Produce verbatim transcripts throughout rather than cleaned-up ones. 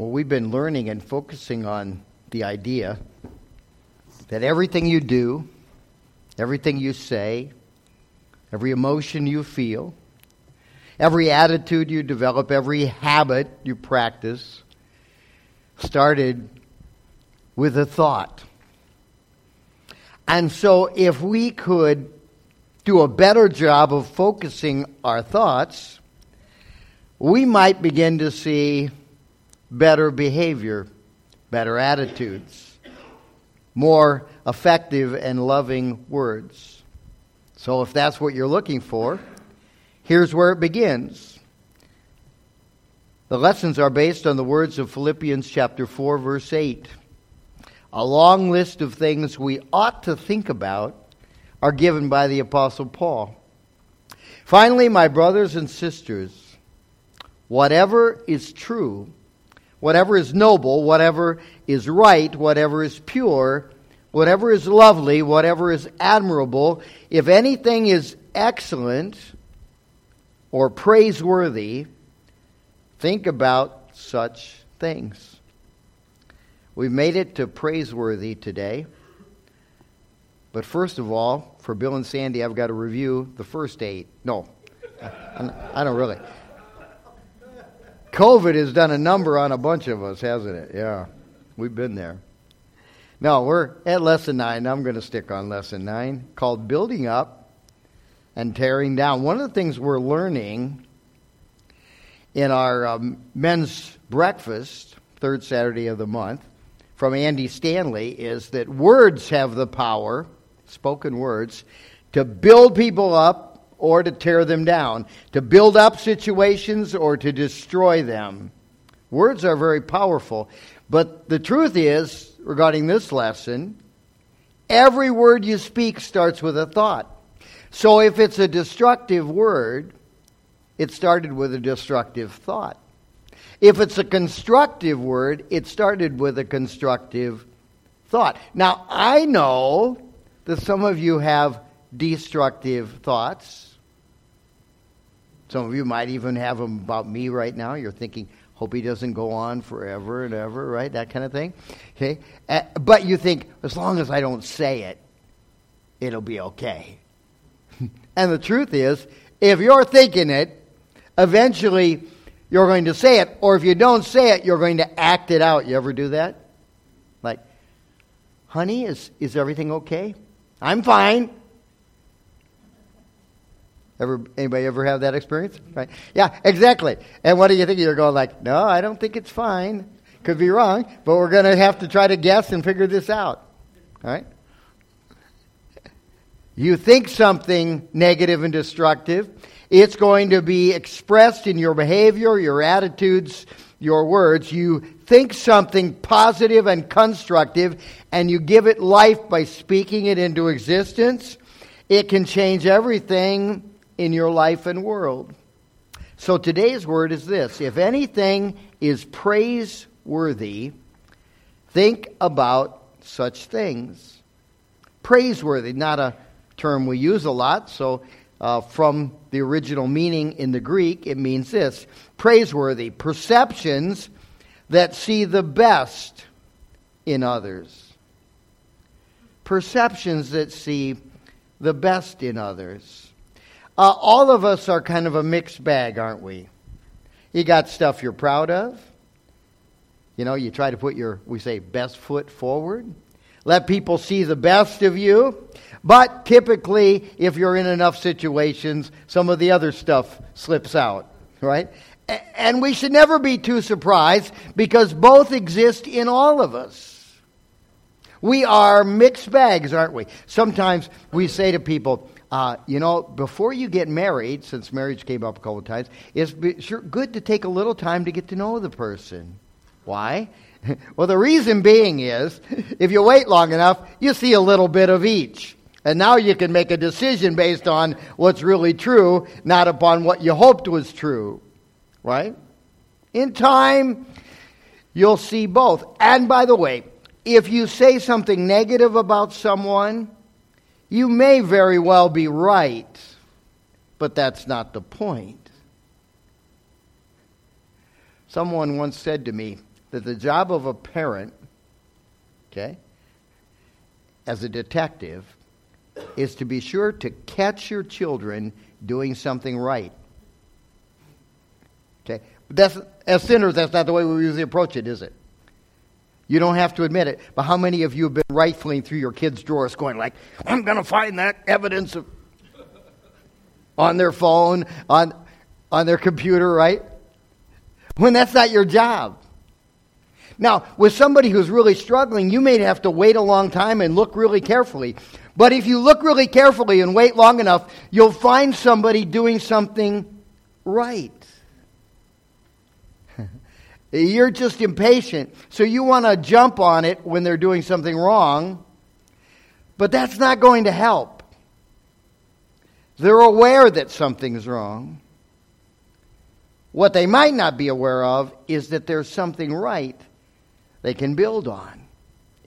Well, we've been learning and focusing on the idea that everything you do, everything you say, every emotion you feel, every attitude you develop, every habit you practice started with a thought. And so if we could do a better job of focusing our thoughts, we might begin to see better behavior, better attitudes, more effective and loving words. So if that's what you're looking for, here's where it begins. The lessons are based on the words of Philippians chapter four, verse eight. A long list of things we ought to think about are given by the Apostle Paul. Finally, my brothers and sisters, whatever is true, whatever is noble, whatever is right, whatever is pure, whatever is lovely, whatever is admirable, if anything is excellent or praiseworthy, think about such things. We've made it to praiseworthy today. But first of all, for Bill and Sandy, I've got to review the first eight. No, I don't really. COVID has done a number on a bunch of us, hasn't it? Yeah, we've been there. No, we're at lesson nine. I'm going to stick on lesson nine, called Building Up and Tearing Down. One of the things we're learning in our um, men's breakfast, third Saturday of the month, from Andy Stanley, is that words have the power, spoken words, to build people up or to tear them down, to build up situations or to destroy them. Words are very powerful. But the truth is, regarding this lesson, every word you speak starts with a thought. So if it's a destructive word, it started with a destructive thought. If it's a constructive word, it started with a constructive thought. Now, I know that some of you have destructive thoughts. Some of you might even have them about me right now. You're thinking, hope he doesn't go on forever and ever, right? That kind of thing. Okay, uh, but you think, as long as I don't say it, it'll be okay. And the truth is, if you're thinking it, eventually you're going to say it. Or if you don't say it, you're going to act it out. You ever do that? Like, honey, is, is everything okay? I'm fine. Ever, anybody ever have that experience? Right? Yeah, exactly. And what do you think? You're going like, no, I don't think it's fine. Could be wrong, but we're going to have to try to guess and figure this out. All right? You think something negative and destructive, it's going to be expressed in your behavior, your attitudes, your words. You think something positive and constructive, and you give it life by speaking it into existence. It can change everything in your life and world. So today's word is this: if anything is praiseworthy, think about such things. Praiseworthy, not a term we use a lot, so uh, from the original meaning in the Greek, it means this: praiseworthy, perceptions that see the best in others. Perceptions that see the best in others. Uh, all of us are kind of a mixed bag, aren't we? You got stuff you're proud of. You know, you try to put your, we say, best foot forward. Let people see the best of you. But typically, if you're in enough situations, some of the other stuff slips out, right? And we should never be too surprised, because both exist in all of us. We are mixed bags, aren't we? Sometimes we say to people, Uh, you know, before you get married, since marriage came up a couple of times, it's good to take a little time to get to know the person. Why? Well, the reason being is, if you wait long enough, you see a little bit of each. And now you can make a decision based on what's really true, not upon what you hoped was true. Right? In time, you'll see both. And by the way, if you say something negative about someone, you may very well be right, but that's not the point. Someone once said to me, that the job of a parent, okay, as a detective, is to be sure to catch your children doing something right. Okay, that's as sinners, that's not the way we usually approach it, is it? You don't have to admit it, but how many of you have been rifling through your kids' drawers going like, I'm going to find that evidence of on their phone, on on their computer, right? When that's not your job. Now, with somebody who's really struggling, you may have to wait a long time and look really carefully. But if you look really carefully and wait long enough, you'll find somebody doing something right. You're just impatient, so you want to jump on it when they're doing something wrong, but that's not going to help. They're aware that something's wrong. What they might not be aware of is that there's something right they can build on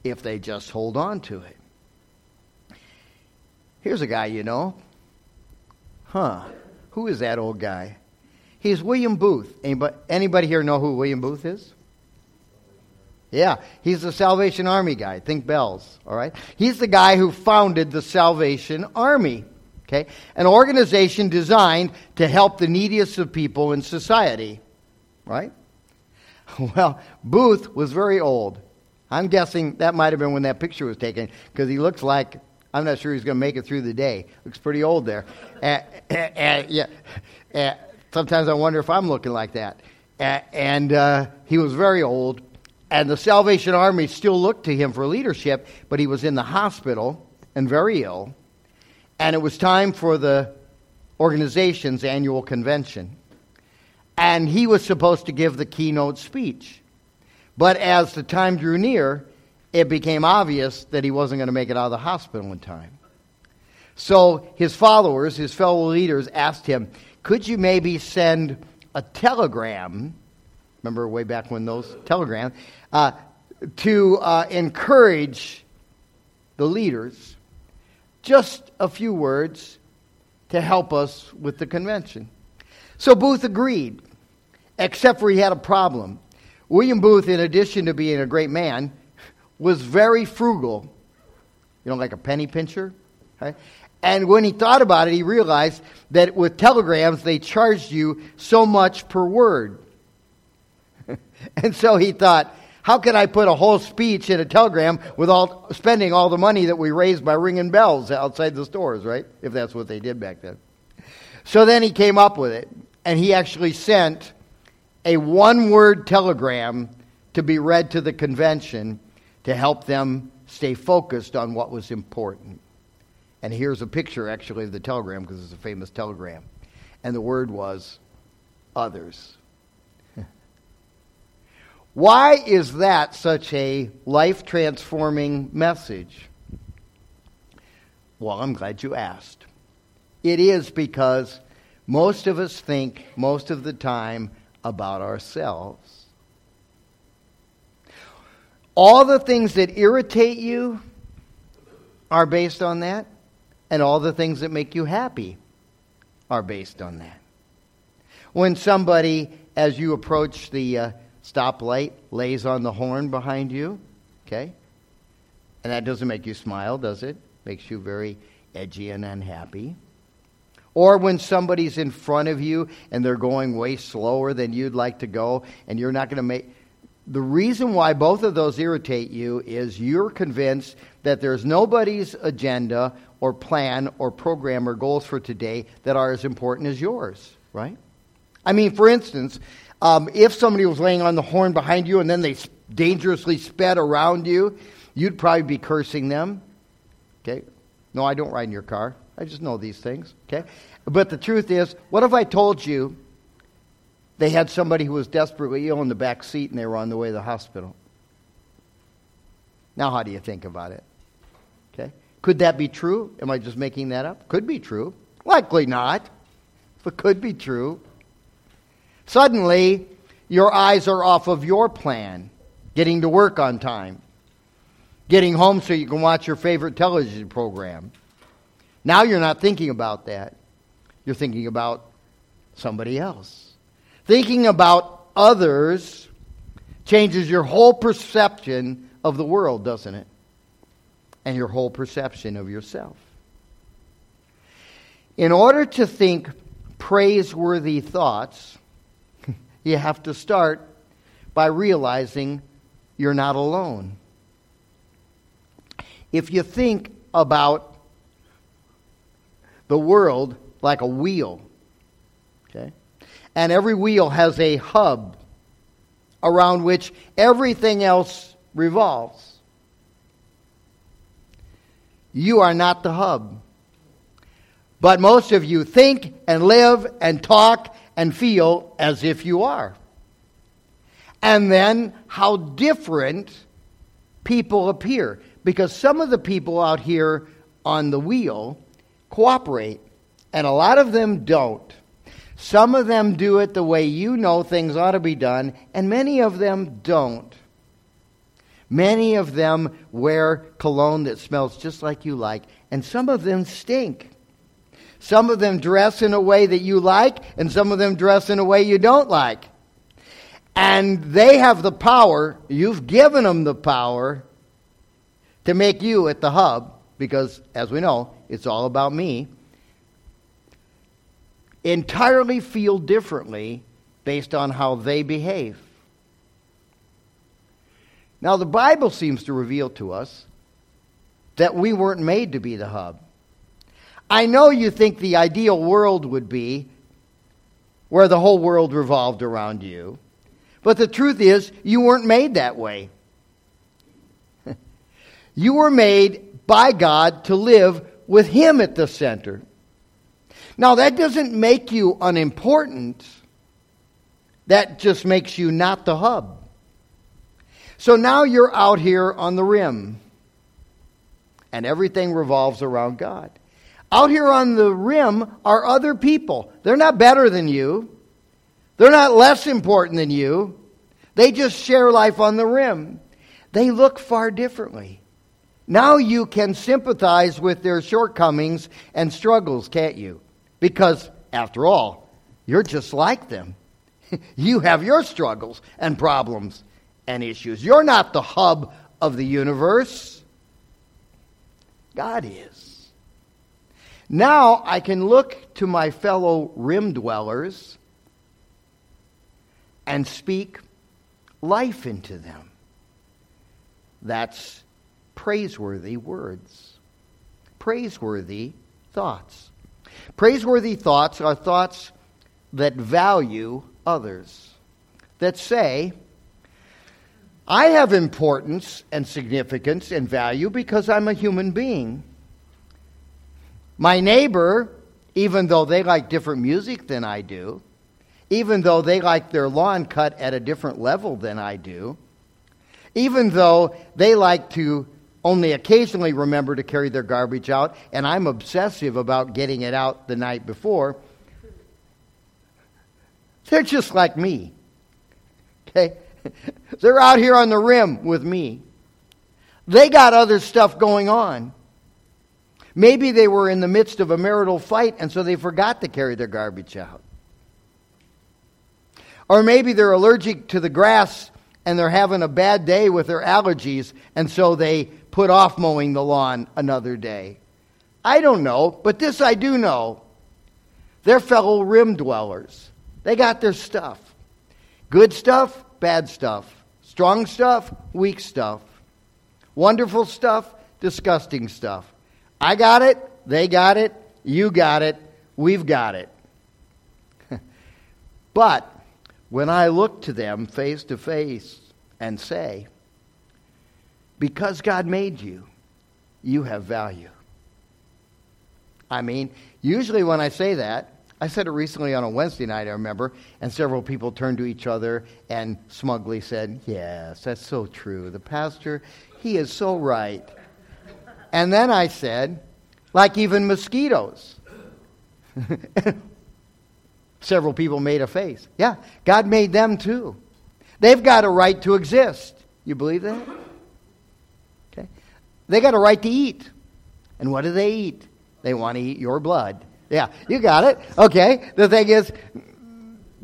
if they just hold on to it. Here's a guy you know. Huh, who is that old guy? He's William Booth. Anybody, anybody here know who William Booth is? Yeah, he's the Salvation Army guy. Think bells, all right? He's the guy who founded the Salvation Army, okay? An organization designed to help the neediest of people in society, right? Well, Booth was very old. I'm guessing that might have been when that picture was taken because he looks like, I'm not sure he's going to make it through the day. Looks pretty old there. Uh, uh, uh, yeah, uh, Sometimes I wonder if I'm looking like that. And uh, he was very old, and the Salvation Army still looked to him for leadership, but he was in the hospital and very ill, and it was time for the organization's annual convention. And he was supposed to give the keynote speech. But as the time drew near, it became obvious that he wasn't going to make it out of the hospital in time. So his followers, his fellow leaders, asked him, could you maybe send a telegram, remember way back when those telegrams, uh, to uh, encourage the leaders, just a few words to help us with the convention. So Booth agreed, except for he had a problem. William Booth, in addition to being a great man, was very frugal, you know, like a penny pincher, right? And when he thought about it, he realized that with telegrams, they charged you so much per word. And so he thought, how can I put a whole speech in a telegram without spending all the money that we raised by ringing bells outside the stores, right? If that's what they did back then. So then he came up with it, and he actually sent a one-word telegram to be read to the convention to help them stay focused on what was important. And here's a picture, actually, of the telegram, because it's a famous telegram. And the word was, others. Why is that such a life-transforming message? Well, I'm glad you asked. It is because most of us think most of the time about ourselves. All the things that irritate you are based on that. And all the things that make you happy are based on that. When somebody, as you approach the uh, stoplight, lays on the horn behind you, okay? And that doesn't make you smile, does it? Makes you very edgy and unhappy. Or when somebody's in front of you and they're going way slower than you'd like to go, and you're not going to make... The reason why both of those irritate you is you're convinced that there's nobody's agenda or plan or program or goals for today that are as important as yours, right? I mean, for instance, um, if somebody was laying on the horn behind you and then they dangerously sped around you, you'd probably be cursing them, okay? No, I don't ride in your car. I just know these things, okay? But the truth is, what if I told you they had somebody who was desperately ill in the back seat and they were on the way to the hospital? Now how do you think about it, okay? Could that be true? Am I just making that up? Could be true. Likely not, but could be true. Suddenly, your eyes are off of your plan, getting to work on time, getting home so you can watch your favorite television program. Now you're not thinking about that. You're thinking about somebody else. Thinking about others changes your whole perception of the world, doesn't it? And your whole perception of yourself. In order to think praiseworthy thoughts, you have to start by realizing you're not alone. If you think about the world like a wheel, okay, and every wheel has a hub around which everything else revolves, you are not the hub. But most of you think and live and talk and feel as if you are. And then how different people appear. Because some of the people out here on the wheel cooperate, and a lot of them don't. Some of them do it the way you know things ought to be done, and many of them don't. Many of them wear cologne that smells just like you like, and some of them stink. Some of them dress in a way that you like, and some of them dress in a way you don't like. And they have the power, you've given them the power, to make you at the hub, because, as we know, it's all about me, entirely feel differently based on how they behave. Now, the Bible seems to reveal to us that we weren't made to be the hub. I know you think the ideal world would be where the whole world revolved around you, but the truth is, you weren't made that way. You were made by God to live with Him at the center. Now, that doesn't make you unimportant. That just makes you not the hub. So now you're out here on the rim, and everything revolves around God. Out here on the rim are other people. They're not better than you. They're not less important than you. They just share life on the rim. They look far differently. Now you can sympathize with their shortcomings and struggles, can't you? Because, after all, you're just like them. You have your struggles and problems and issues. You're not the hub of the universe. God is. Now I can look to my fellow rim dwellers and speak life into them. That's praiseworthy words, praiseworthy thoughts. Praiseworthy thoughts are thoughts that value others, that say, I have importance and significance and value because I'm a human being. My neighbor, even though they like different music than I do, even though they like their lawn cut at a different level than I do, even though they like to only occasionally remember to carry their garbage out, and I'm obsessive about getting it out the night before, they're just like me. Okay? They're out here on the rim with me. They got other stuff going on. Maybe they were in the midst of a marital fight, and so they forgot to carry their garbage out. Or maybe they're allergic to the grass, and they're having a bad day with their allergies, and so they put off mowing the lawn another day. I don't know, but this I do know. They're fellow rim dwellers. They got their stuff. Good stuff, bad stuff. Strong stuff, weak stuff. Wonderful stuff, disgusting stuff. I got it, they got it, you got it, we've got it. But when I look to them face to face and say, because God made you, you have value. I mean, usually when I say that, I said it recently on a Wednesday night, I remember, and several people turned to each other and smugly said, yes, that's so true. The pastor, he is so right. And then I said, like even mosquitoes. Several people made a face. Yeah, God made them too. They've got a right to exist. You believe that? Okay. They got a right to eat. And what do they eat? They want to eat your blood. Yeah, you got it. Okay, the thing is,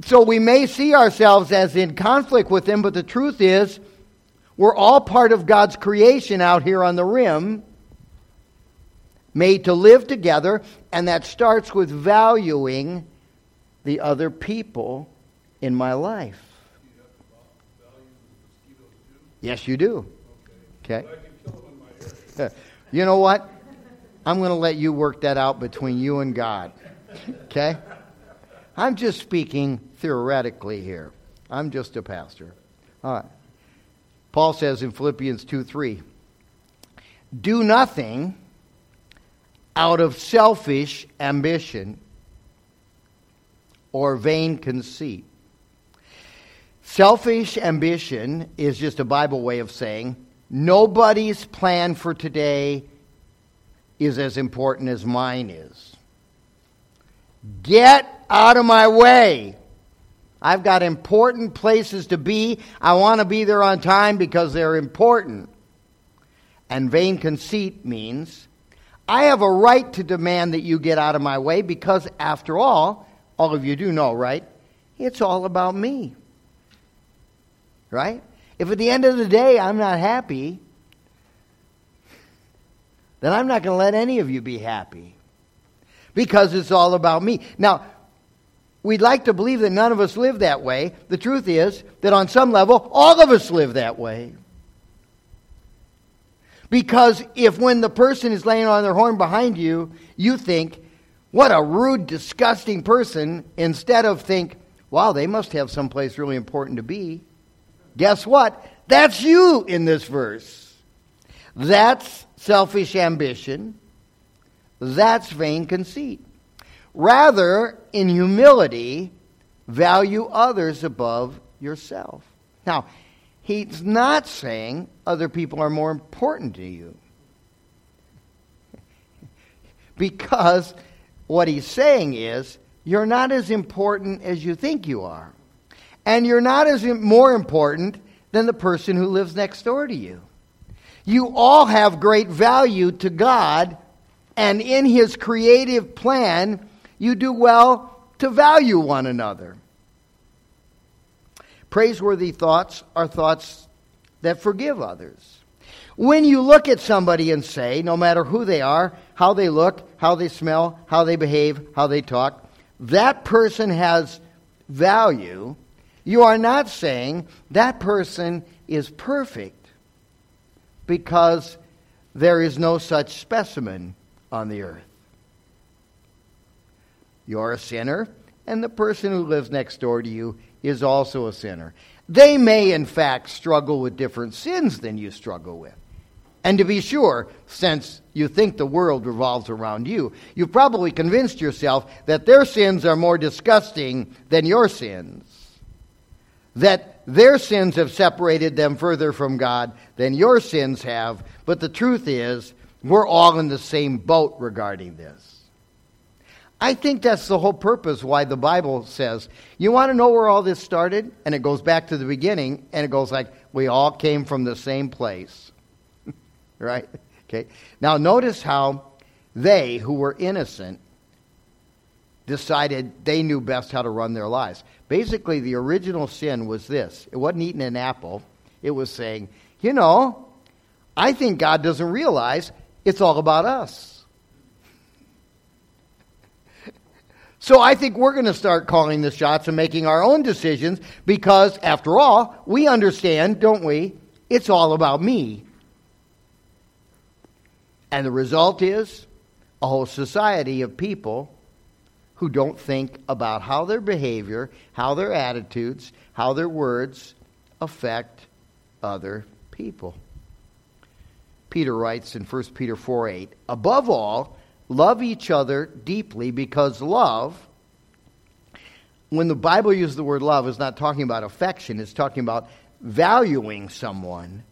So we may see ourselves as in conflict with Him, but the truth is, we're all part of God's creation out here on the rim, made to live together, and that starts with valuing the other people in my life. Yes, you do. Okay. You know what? I'm going to let you work that out between you and God. Okay? I'm just speaking theoretically here. I'm just a pastor. All right. Paul says in Philippians two three, do nothing out of selfish ambition or vain conceit. Selfish ambition is just a Bible way of saying nobody's plan for today is as important as mine is. Get out of my way. I've got important places to be. I want to be there on time because they're important. And vain conceit means I have a right to demand that you get out of my way because, after all, all of you do know, right? It's all about me. Right? If at the end of the day I'm not happy, then I'm not going to let any of you be happy because it's all about me. Now, we'd like to believe that none of us live that way. The truth is that on some level, all of us live that way. Because if when the person is laying on their horn behind you, you think, what a rude, disgusting person, instead of think, wow, they must have someplace really important to be. Guess what? That's you in this verse. That's selfish ambition. That's vain conceit. Rather, in humility, value others above yourself. Now, he's not saying other people are more important to you. Because what he's saying is, you're not as important as you think you are. And you're not as more important than the person who lives next door to you. You all have great value to God, and in His creative plan, you do well to value one another. Praiseworthy thoughts are thoughts that forgive others. When you look at somebody and say, no matter who they are, how they look, how they smell, how they behave, how they talk, that person has value, you are not saying that person is perfect because there is no such specimen on the earth. You're a sinner, and the person who lives next door to you is also a sinner. They may, in fact, struggle with different sins than you struggle with. And to be sure, since you think the world revolves around you, you've probably convinced yourself that their sins are more disgusting than your sins, that their sins have separated them further from God than your sins have. But the truth is, we're all in the same boat regarding this. I think that's the whole purpose why the Bible says, you want to know where all this started? And it goes back to the beginning, and it goes like, we all came from the same place. Right? Okay. Now notice how they, who were innocent, decided they knew best how to run their lives. Basically, the original sin was this. It wasn't eating an apple. It was saying, you know, I think God doesn't realize it's all about us. So I think we're going to start calling the shots and making our own decisions because, after all, we understand, don't we, it's all about me. And the result is a whole society of people who don't think about how their behavior, how their attitudes, how their words affect other people. Peter writes in First Peter four eight, above all, love each other deeply because love, when the Bible uses the word love, is not talking about affection. It's talking about valuing someone,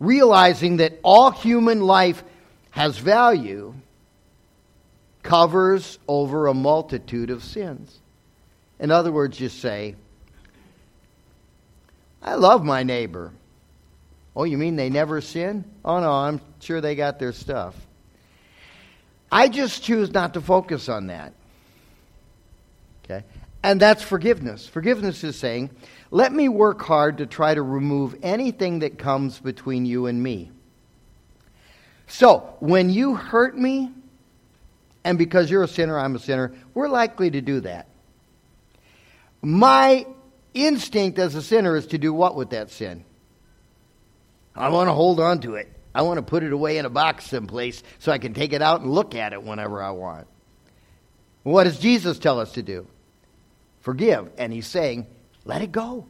realizing that all human life has value, covers over a multitude of sins. In other words, you say, I love my neighbor. Oh, you mean they never sin? Oh, no, I'm sure they got their stuff. I just choose not to focus on that. Okay? And that's forgiveness. Forgiveness is saying, let me work hard to try to remove anything that comes between you and me. So, when you hurt me, and because you're a sinner, I'm a sinner, we're likely to do that. My instinct as a sinner is to do what with that sin? I want to hold on to it. I want to put it away in a box someplace so I can take it out and look at it whenever I want. What does Jesus tell us to do? Forgive. And he's saying, let it go.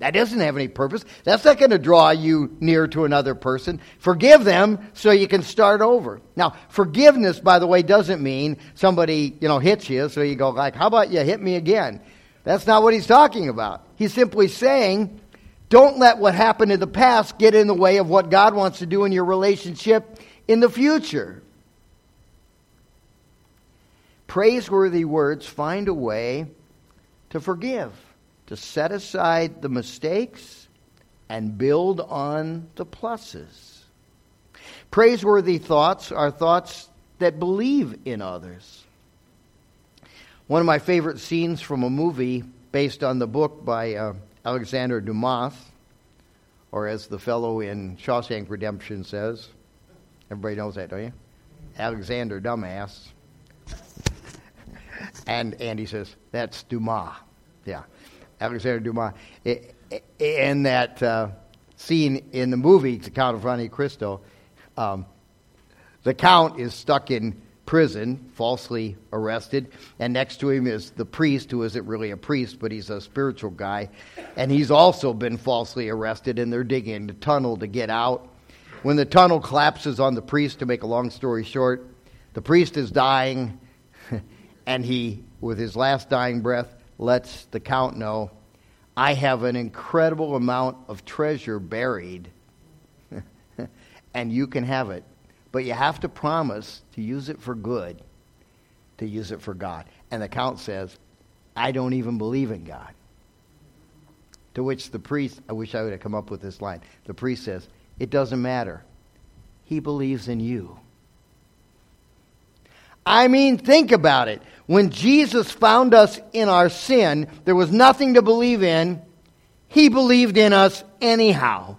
That doesn't have any purpose. That's not going to draw you near to another person. Forgive them so you can start over. Now, forgiveness, by the way, doesn't mean somebody, you know, hits you, so you go like, how about you hit me again? That's not what he's talking about. He's simply saying, don't let what happened in the past get in the way of what God wants to do in your relationship in the future. Praiseworthy words find a way to forgive, to set aside the mistakes and build on the pluses. Praiseworthy thoughts are thoughts that believe in others. One of my favorite scenes from a movie based on the book by uh, Alexander Dumas, or as the fellow in Shawshank Redemption says, everybody knows that, don't you? Alexander Dumas. And Andy says, that's Dumas. Yeah, Alexander Dumas. In that uh, scene in the movie, The Count of Monte Cristo, um, the Count is stuck in prison, falsely arrested, and next to him is the priest, who isn't really a priest, but he's a spiritual guy, and he's also been falsely arrested, and they're digging a tunnel to get out. When the tunnel collapses on the priest, to make a long story short, the priest is dying, and he, with his last dying breath, lets the Count know, I have an incredible amount of treasure buried, and you can have it. But you have to promise to use it for good, to use it for God. And the Count says, I don't even believe in God. To which the priest, I wish I would have come up with this line, the priest says, it doesn't matter. He believes in you. I mean, think about it. When Jesus found us in our sin, there was nothing to believe in. He believed in us anyhow.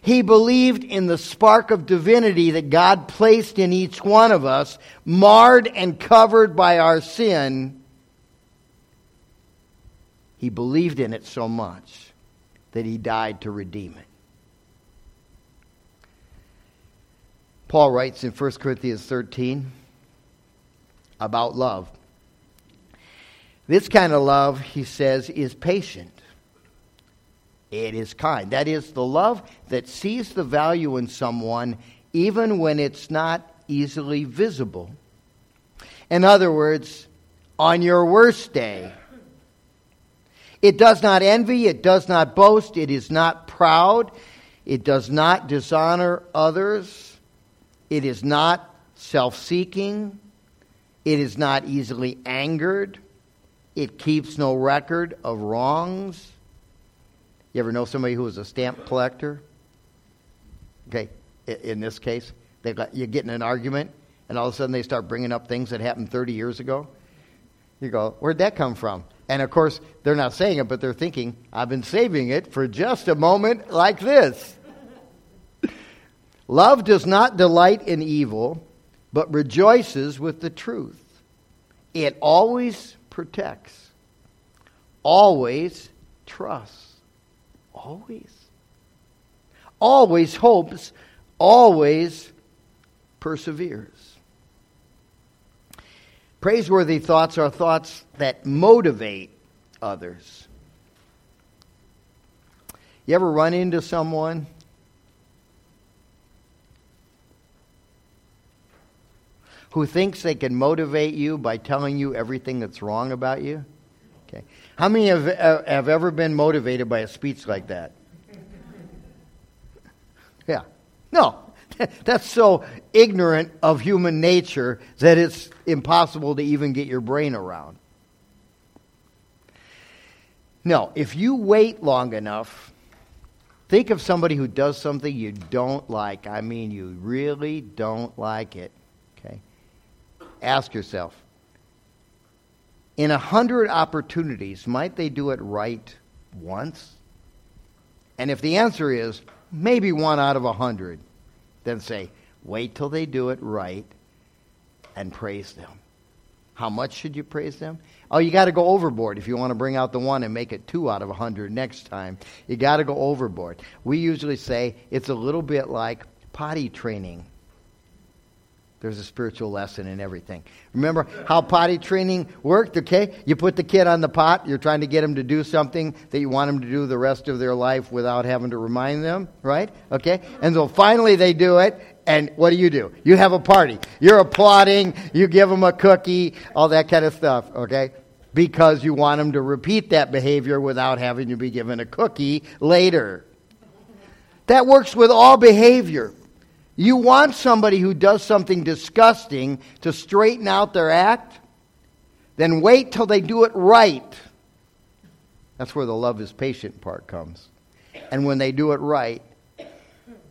He believed in the spark of divinity that God placed in each one of us, marred and covered by our sin. He believed in it so much that he died to redeem it. Paul writes in First Corinthians thirteen about love. This kind of love, he says, is patient. It is kind. That is the love that sees the value in someone even when it's not easily visible. In other words, on your worst day. It does not envy. It does not boast. It is not proud. It does not dishonor others. It is not self-seeking. It is not easily angered. It keeps no record of wrongs. You ever know somebody who was a stamp collector? Okay, in this case, they got, you get in an argument, and all of a sudden they start bringing up things that happened thirty years ago. You go, where'd that come from? And of course, they're not saying it, but they're thinking, I've been saving it for just a moment like this. Love does not delight in evil, but rejoices with the truth. It always protects, always trusts, always, always hopes, always perseveres. Praiseworthy thoughts are thoughts that motivate others. You ever run into someone who thinks they can motivate you by telling you everything that's wrong about you? Okay. How many have, uh, have ever been motivated by a speech like that? Yeah. No. That's so ignorant of human nature that it's impossible to even get your brain around. No. If you wait long enough, think of somebody who does something you don't like. I mean, you really don't like it. Ask yourself, in a hundred opportunities, might they do it right once? And if the answer is maybe one out of a hundred, then say, wait till they do it right and praise them. How much should you praise them? Oh, you got to go overboard if you want to bring out the one and make it two out of a hundred next time. You got to go overboard. We usually say it's a little bit like potty training. There's a spiritual lesson in everything. Remember how potty training worked, okay? You put the kid on the pot. You're trying to get him to do something that you want him to do the rest of their life without having to remind them, right? Okay? And so finally they do it. And what do you do? You have a party. You're applauding. You give them a cookie, all that kind of stuff, okay? Because you want them to repeat that behavior without having to be given a cookie later. That works with all behavior. You want somebody who does something disgusting to straighten out their act? Then wait till they do it right. That's where the love is patient part comes. And when they do it right,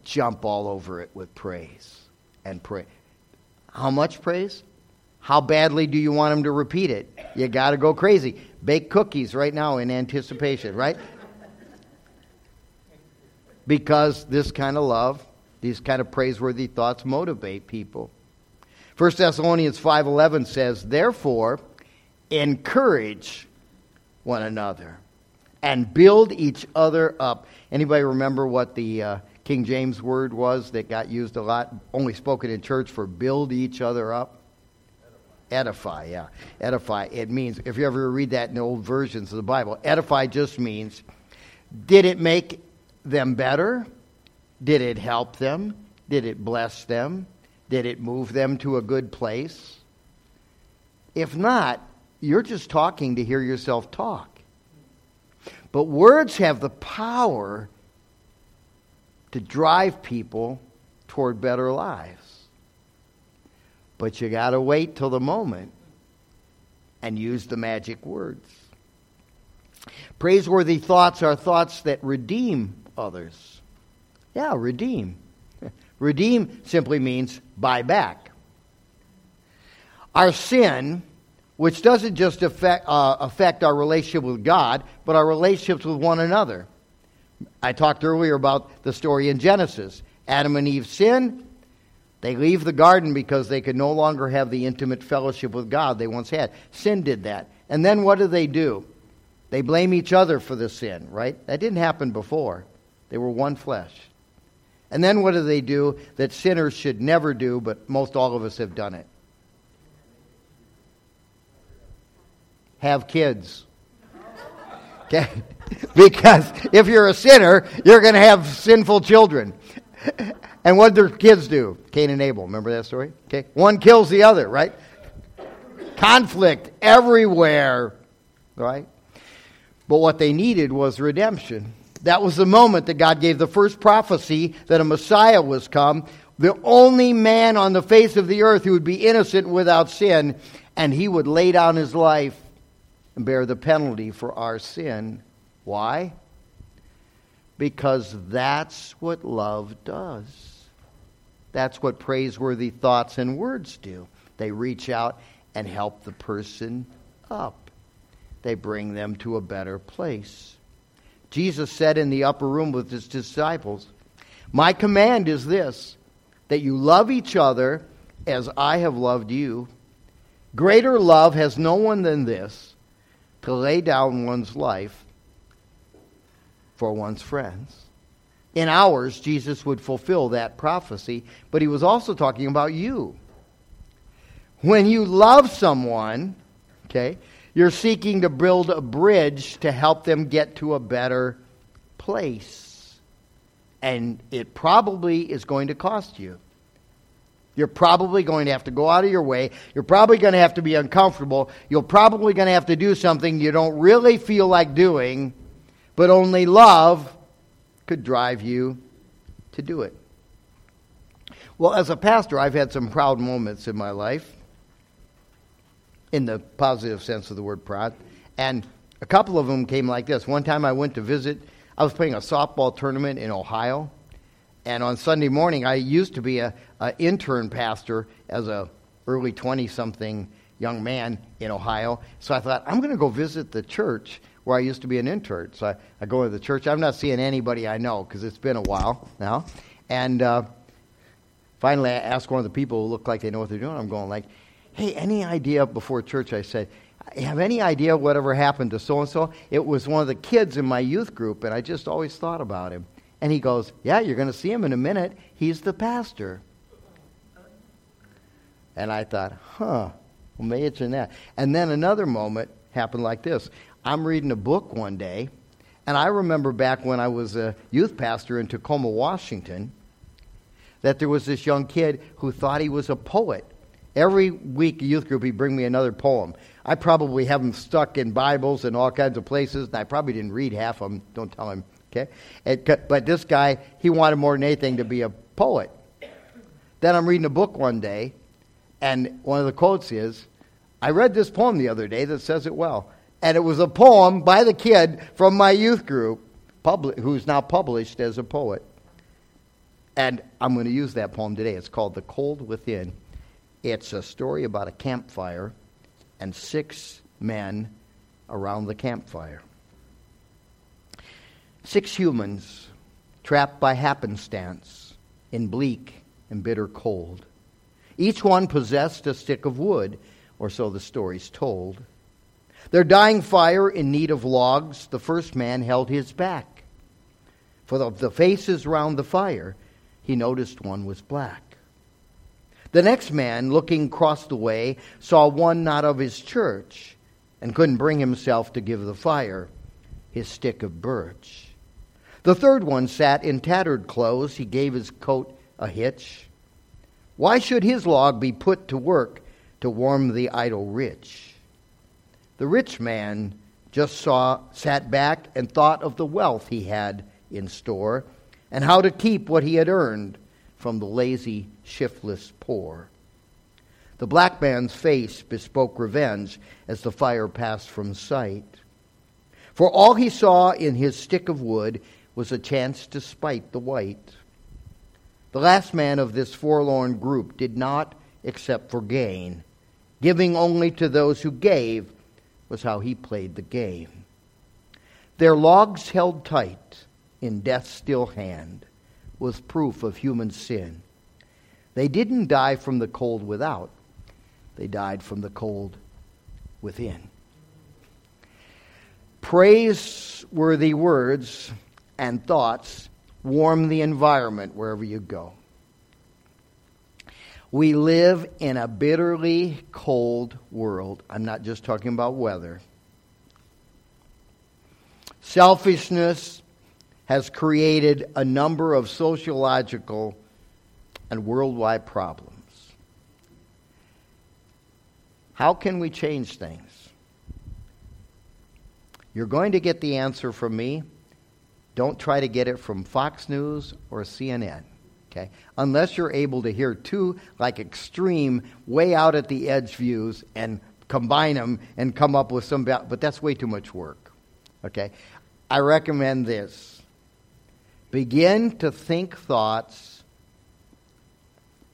jump all over it with praise and pray. How much praise? How badly do you want them to repeat it? You got to go crazy. Bake cookies right now in anticipation, right? Because this kind of love, these kind of praiseworthy thoughts motivate people. First Thessalonians five eleven says, therefore, encourage one another and build each other up. Anybody remember what the uh, King James word was that got used a lot, only spoken in church for build each other up? Edify, edify yeah. Edify, it means, if you ever read that in the old versions of the Bible, edify just means, did it make them better? Did it help them? Did it bless them? Did it move them to a good place? If not, you're just talking to hear yourself talk. But words have the power to drive people toward better lives. But you got to wait till the moment and use the magic words. Praiseworthy thoughts are thoughts that redeem others. Yeah, redeem. Redeem simply means buy back. Our sin, which doesn't just affect, uh, affect our relationship with God, but our relationships with one another. I talked earlier about the story in Genesis. Adam and Eve sin. They leave the garden because they could no longer have the intimate fellowship with God they once had. Sin did that. And then what do they do? They blame each other for the sin, right? That didn't happen before. They were one flesh. And then what do they do that sinners should never do, but most all of us have done it? Have kids. Okay? Because if you're a sinner, you're going to have sinful children. And what do their kids do? Cain and Abel. Remember that story? Okay? One kills the other, right? Conflict everywhere, right? But what they needed was redemption. That was the moment that God gave the first prophecy that a Messiah was come, the only man on the face of the earth who would be innocent without sin, and he would lay down his life and bear the penalty for our sin. Why? Because that's what love does. That's what praiseworthy thoughts and words do. They reach out and help the person up. They bring them to a better place. Jesus said in the upper room with his disciples, my command is this, that you love each other as I have loved you. Greater love has no one than this, to lay down one's life for one's friends. In ours, Jesus would fulfill that prophecy, but he was also talking about you. When you love someone, okay, you're seeking to build a bridge to help them get to a better place. And it probably is going to cost you. You're probably going to have to go out of your way. You're probably going to have to be uncomfortable. You're probably going to have to do something you don't really feel like doing, but only love could drive you to do it. Well, as a pastor, I've had some proud moments in my life, in the positive sense of the word proud. And a couple of them came like this. One time I went to visit, I was playing a softball tournament in Ohio. And on Sunday morning, I used to be a, a intern pastor as a early twenty-something young man in Ohio. So I thought, I'm going to go visit the church where I used to be an intern. So I, I go to the church. I'm not seeing anybody I know because it's been a while now. And uh, finally, I asked one of the people who looked like they know what they're doing. I'm going like, hey, any idea before church? I said, have any idea whatever happened to so-and-so? It was one of the kids in my youth group, and I just always thought about him. And he goes, yeah, you're going to see him in a minute. He's the pastor. And I thought, huh, well, imagine that. And then another moment happened like this. I'm reading a book one day, and I remember back when I was a youth pastor in Tacoma, Washington, that there was this young kid who thought he was a poet. Every week, youth group, he'd bring me another poem. I probably have them stuck in Bibles and all kinds of places, and I probably didn't read half of them. Don't tell him, okay? It, but this guy, he wanted more than anything to be a poet. Then I'm reading a book one day, and one of the quotes is, I read this poem the other day that says it well. And it was a poem by the kid from my youth group, public, who's now published as a poet. And I'm going to use that poem today. It's called The Cold Within. It's a story about a campfire and six men around the campfire. Six humans trapped by happenstance in bleak and bitter cold. Each one possessed a stick of wood, or so the story's told. Their dying fire in need of logs, the first man held his back. For of the faces round the fire, he noticed one was black. The next man, looking across the way, saw one not of his church and couldn't bring himself to give the fire his stick of birch. The third one sat in tattered clothes. He gave his coat a hitch. Why should his log be put to work to warm the idle rich? The rich man just saw, sat back and thought of the wealth he had in store and how to keep what he had earned from the lazy, shiftless poor. The black man's face bespoke revenge as the fire passed from sight. For all he saw in his stick of wood was a chance to spite the white. The last man of this forlorn group did not accept for gain, giving only to those who gave was how he played the game. Their logs held tight in death's still hand was proof of human sin. They didn't die from the cold without. They died from the cold within. Praiseworthy words and thoughts warm the environment wherever you go. We live in a bitterly cold world. I'm not just talking about weather. Selfishness has created a number of sociological and worldwide problems. How can we change things? You're going to get the answer from me. Don't try to get it from Fox News or C N N. Okay. Unless you're able to hear two like extreme, way out at the edge views and combine them and come up with some, but that's way too much work. Okay, I recommend this. Begin to think thoughts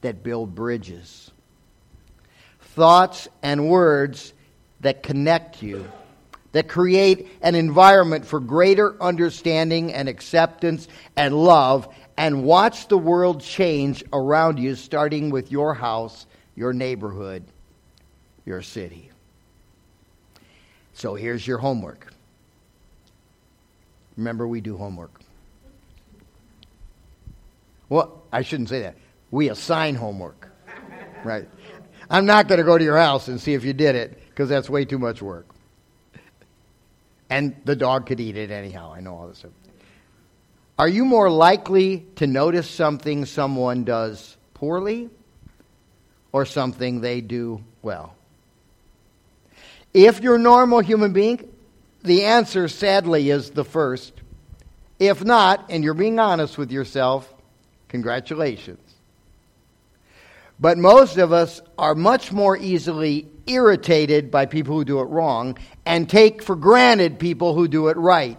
that build bridges. Thoughts and words that connect you, that create an environment for greater understanding and acceptance and love, and watch the world change around you, starting with your house, your neighborhood, your city. So here's your homework. Remember, we do homework. Well, I shouldn't say that. We assign homework, right? I'm not going to go to your house and see if you did it, because that's way too much work. And the dog could eat it anyhow. I know all this stuff. Are you more likely to notice something someone does poorly or something they do well? If you're a normal human being, the answer sadly is the first. If not, and you're being honest with yourself, congratulations. But most of us are much more easily irritated by people who do it wrong and take for granted people who do it right.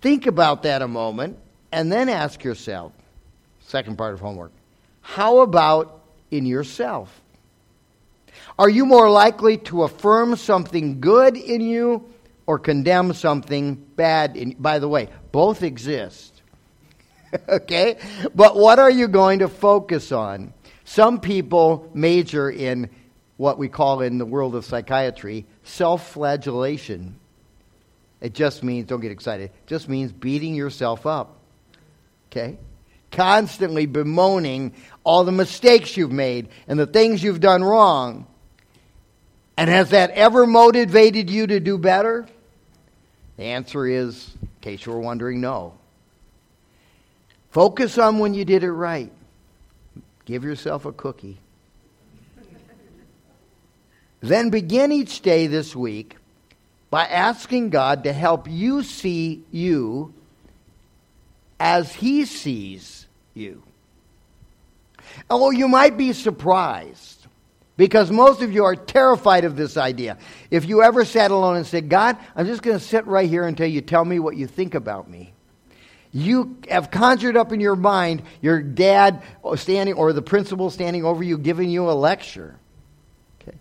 Think about that a moment and then ask yourself, second part of homework, how about in yourself? Are you more likely to affirm something good in you or condemn something bad in you? By the way, both exist. Okay? But what are you going to focus on? Some people major in what we call in the world of psychiatry self-flagellation. It just means, don't get excited, it just means beating yourself up. Okay? Constantly bemoaning all the mistakes you've made and the things you've done wrong. And has that ever motivated you to do better? The answer is, in case you were wondering, no. Focus on when you did it right. Give yourself a cookie. Then begin each day this week by asking God to help you see you as He sees you. Oh, you might be surprised, because most of you are terrified of this idea. If you ever sat alone and said, God, I'm just going to sit right here until you tell me what you think about me. You have conjured up in your mind your dad standing or the principal standing over you giving you a lecture. Okay.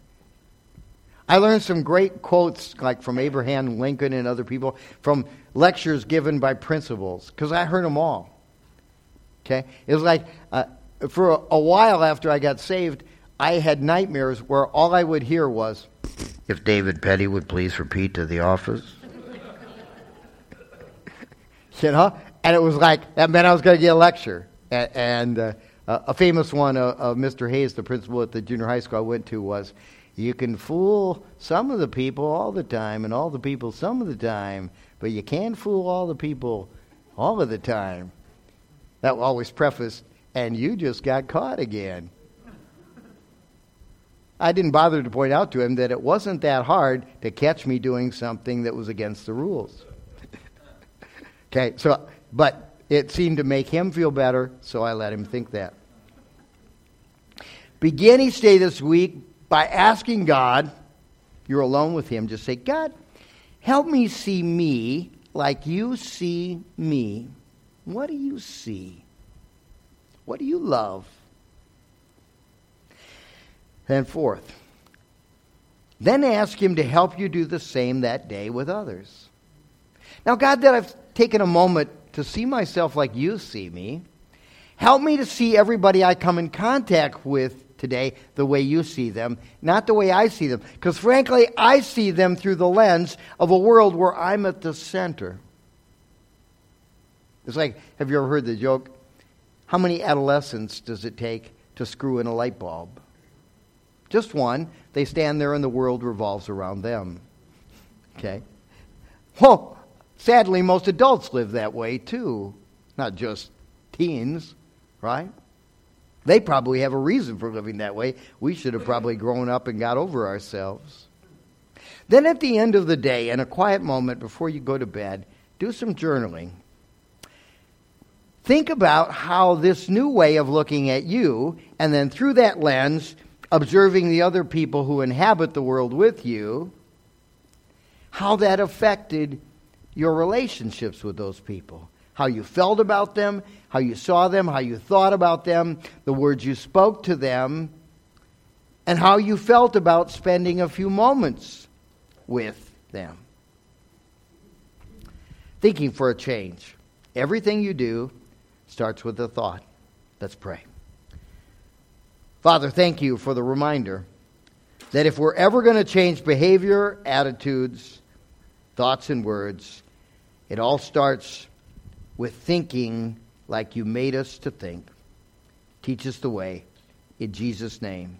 I learned some great quotes like from Abraham Lincoln and other people from lectures given by principals, because I heard them all. Okay, it was like uh, for a, a while after I got saved, I had nightmares where all I would hear was, if David Petty would please repeat to the office. You know? And it was like, that meant I was going to get a lecture. And, and uh, a famous one of, of Mister Hayes, the principal at the junior high school I went to, was, you can fool some of the people all the time and all the people some of the time, but you can't fool all the people all of the time. That always prefaced, and you just got caught again. I didn't bother to point out to him that it wasn't that hard to catch me doing something that was against the rules. Okay, so, but it seemed to make him feel better, so I let him think that. Begin each day this week by asking God, you're alone with Him, just say, God, help me see me like you see me. What do you see? What do you love? And fourth, then ask Him to help you do the same that day with others. Now, God, that I've taken a moment to see myself like you see me. Help me to see everybody I come in contact with today the way you see them, not the way I see them. Because frankly, I see them through the lens of a world where I'm at the center. It's like, have you ever heard the joke? How many adolescents does it take to screw in a light bulb? Just one. They stand there and the world revolves around them. Okay? Whoa! Sadly, most adults live that way too, not just teens, right? They probably have a reason for living that way. We should have probably grown up and got over ourselves. Then at the end of the day, in a quiet moment before you go to bed, do some journaling. Think about how this new way of looking at you, and then through that lens, observing the other people who inhabit the world with you, how that affected you. Your relationships with those people, how you felt about them, how you saw them, how you thought about them, the words you spoke to them, and how you felt about spending a few moments with them. Thinking for a change. Everything you do starts with a thought. Let's pray. Father, thank you for the reminder that if we're ever going to change behavior, attitudes, thoughts, and words, it all starts with thinking like you made us to think. Teach us the way. In Jesus' name.